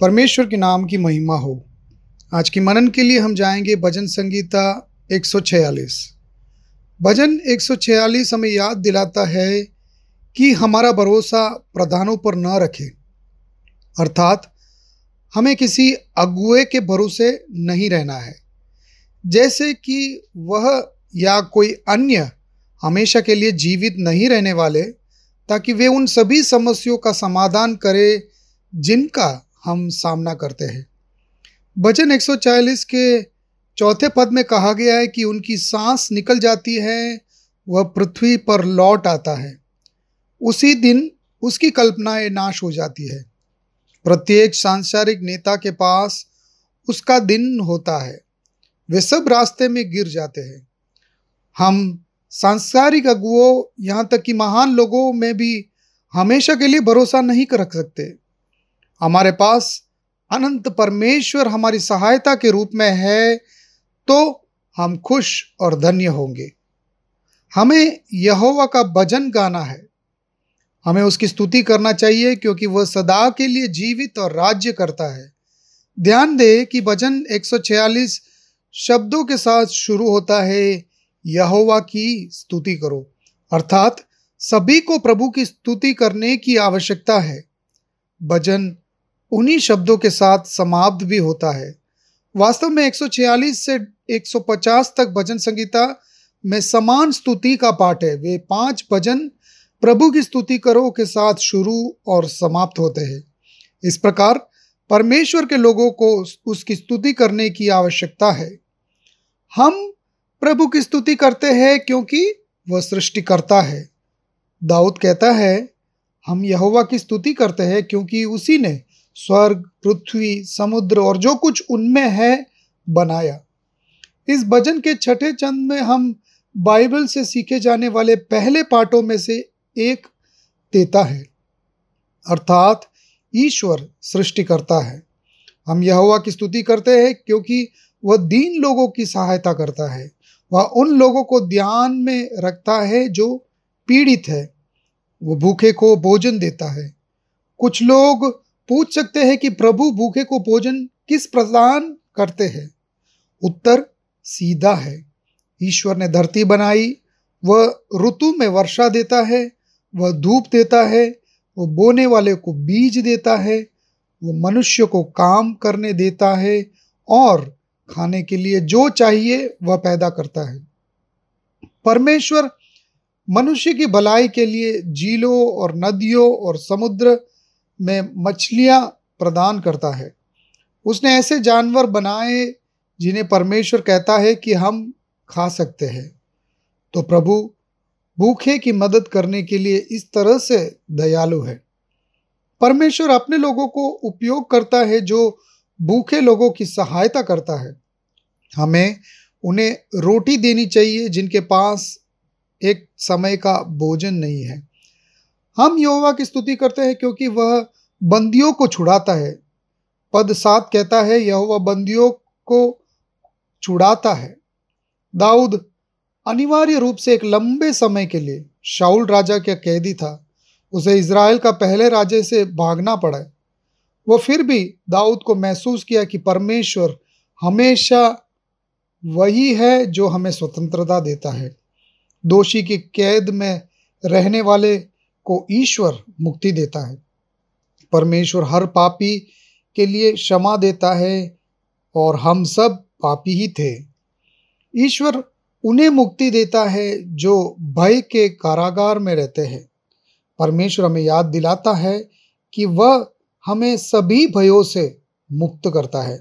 परमेश्वर के नाम की महिमा हो। आज की मनन के लिए हम जाएंगे भजन संगीता 146। भजन 146 हमें याद दिलाता है कि हमारा भरोसा प्रधानों पर न रखें, अर्थात हमें किसी अगुए के भरोसे नहीं रहना है, जैसे कि वह या कोई अन्य हमेशा के लिए जीवित नहीं रहने वाले, ताकि वे उन सभी समस्याओं का समाधान करें जिनका हम सामना करते हैं। भजन 146 के चौथे पद में कहा गया है कि उनकी सांस निकल जाती है, वह पृथ्वी पर लौट आता है, उसी दिन उसकी कल्पनाएं नाश हो जाती है। प्रत्येक सांसारिक नेता के पास उसका दिन होता है, वे सब रास्ते में गिर जाते हैं। हम सांसारिक अगुओं यहाँ तक कि महान लोगों में भी हमेशा के लिए भरोसा नहीं रख सकते। हमारे पास अनंत परमेश्वर हमारी सहायता के रूप में है, तो हम खुश और धन्य होंगे। हमें यहोवा का भजन गाना है, हमें उसकी स्तुति करना चाहिए, क्योंकि वह सदा के लिए जीवित और राज्य करता है। ध्यान दें कि भजन 146 शब्दों के साथ शुरू होता है, यहोवा की स्तुति करो, अर्थात सभी को प्रभु की स्तुति करने की आवश्यकता है। भजन उन्हीं शब्दों के साथ समाप्त भी होता है। वास्तव में 146 से 150 तक भजन संगीता में समान स्तुति का पाठ है। वे 5 भजन प्रभु की स्तुति करो के साथ शुरू और समाप्त होते हैं। इस प्रकार परमेश्वर के लोगों को उसकी स्तुति करने की आवश्यकता है। हम प्रभु की स्तुति करते हैं क्योंकि वह सृष्टिकर्ता है। दाऊद कहता है, हम यहोवा की स्तुति करते हैं क्योंकि उसी ने स्वर्ग, पृथ्वी, समुद्र और जो कुछ उनमें है बनाया। इस भजन के छठे चंद में हम बाइबल से सीखे जाने वाले पहले पाठों में से एक देता है, अर्थात ईश्वर सृष्टिकर्ता है। हम यहोवा की स्तुति करते हैं क्योंकि वह दीन लोगों की सहायता करता है। वह उन लोगों को ध्यान में रखता है जो पीड़ित है, वो भूखे को भोजन देता है। कुछ लोग पूछ सकते हैं कि प्रभु भूखे को भोजन किस प्रदान करते हैं। उत्तर सीधा है, ईश्वर ने धरती बनाई, वह ऋतु में वर्षा देता है, वह धूप देता है, वो बोने वाले को बीज देता है, वो मनुष्य को काम करने देता है और खाने के लिए जो चाहिए वह पैदा करता है। परमेश्वर मनुष्य की भलाई के लिए झीलों और नदियों और समुद्र में मछलियाँ प्रदान करता है। उसने ऐसे जानवर बनाए जिन्हें परमेश्वर कहता है कि हम खा सकते हैं। तो प्रभु भूखे की मदद करने के लिए इस तरह से दयालु है। परमेश्वर अपने लोगों को उपयोग करता है जो भूखे लोगों की सहायता करता है। हमें उन्हें रोटी देनी चाहिए जिनके पास एक समय का भोजन नहीं है। हम यहोवा की स्तुति करते हैं क्योंकि वह बंदियों को छुड़ाता है। पद 7 कहता है, यहोवा बंदियों को छुड़ाता है। दाऊद अनिवार्य रूप से एक लंबे समय के लिए शाऊल राजा का कैदी था। उसे इजराइल का पहले राजा से भागना पड़ा। वो फिर भी दाऊद को महसूस किया कि परमेश्वर हमेशा वही है जो हमें स्वतंत्रता देता है। दोषी की कैद में रहने वाले को ईश्वर मुक्ति देता है। परमेश्वर हर पापी के लिए क्षमा देता है और हम सब पापी ही थे। ईश्वर उन्हें मुक्ति देता है जो भय के कारागार में रहते हैं। परमेश्वर हमें याद दिलाता है कि वह हमें सभी भयों से मुक्त करता है।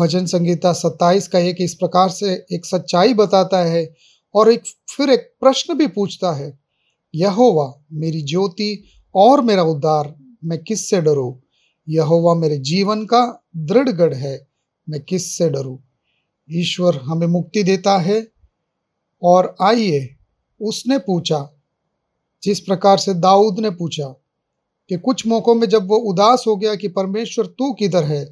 भजन संगीता 27 का 1 इस प्रकार से एक सच्चाई बताता है और फिर एक प्रश्न भी पूछता है, यहोवा मेरी ज्योति और मेरा उद्धार, मैं किस से डरूं? यहोवा मेरे जीवन का दृढ़ गढ़ है, मैं किस से डरूं? ईश्वर हमें मुक्ति देता है। और आइए, उसने पूछा, जिस प्रकार से दाऊद ने पूछा कि कुछ मौक़ों में जब वो उदास हो गया कि परमेश्वर तू किधर है,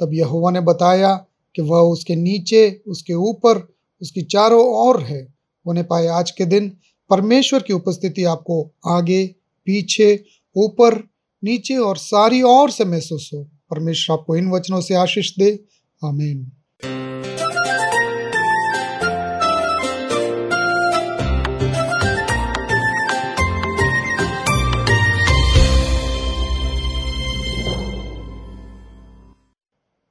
तब यहोवा ने बताया कि वह उसके नीचे, उसके ऊपर, उसकी चारों ओर है। उन्हें पाए आज के दिन परमेश्वर की उपस्थिति आपको आगे, पीछे, ऊपर, नीचे और सारी ओर से महसूस हो। परमेश्वर आपको इन वचनों से आशीष दे। आमीन।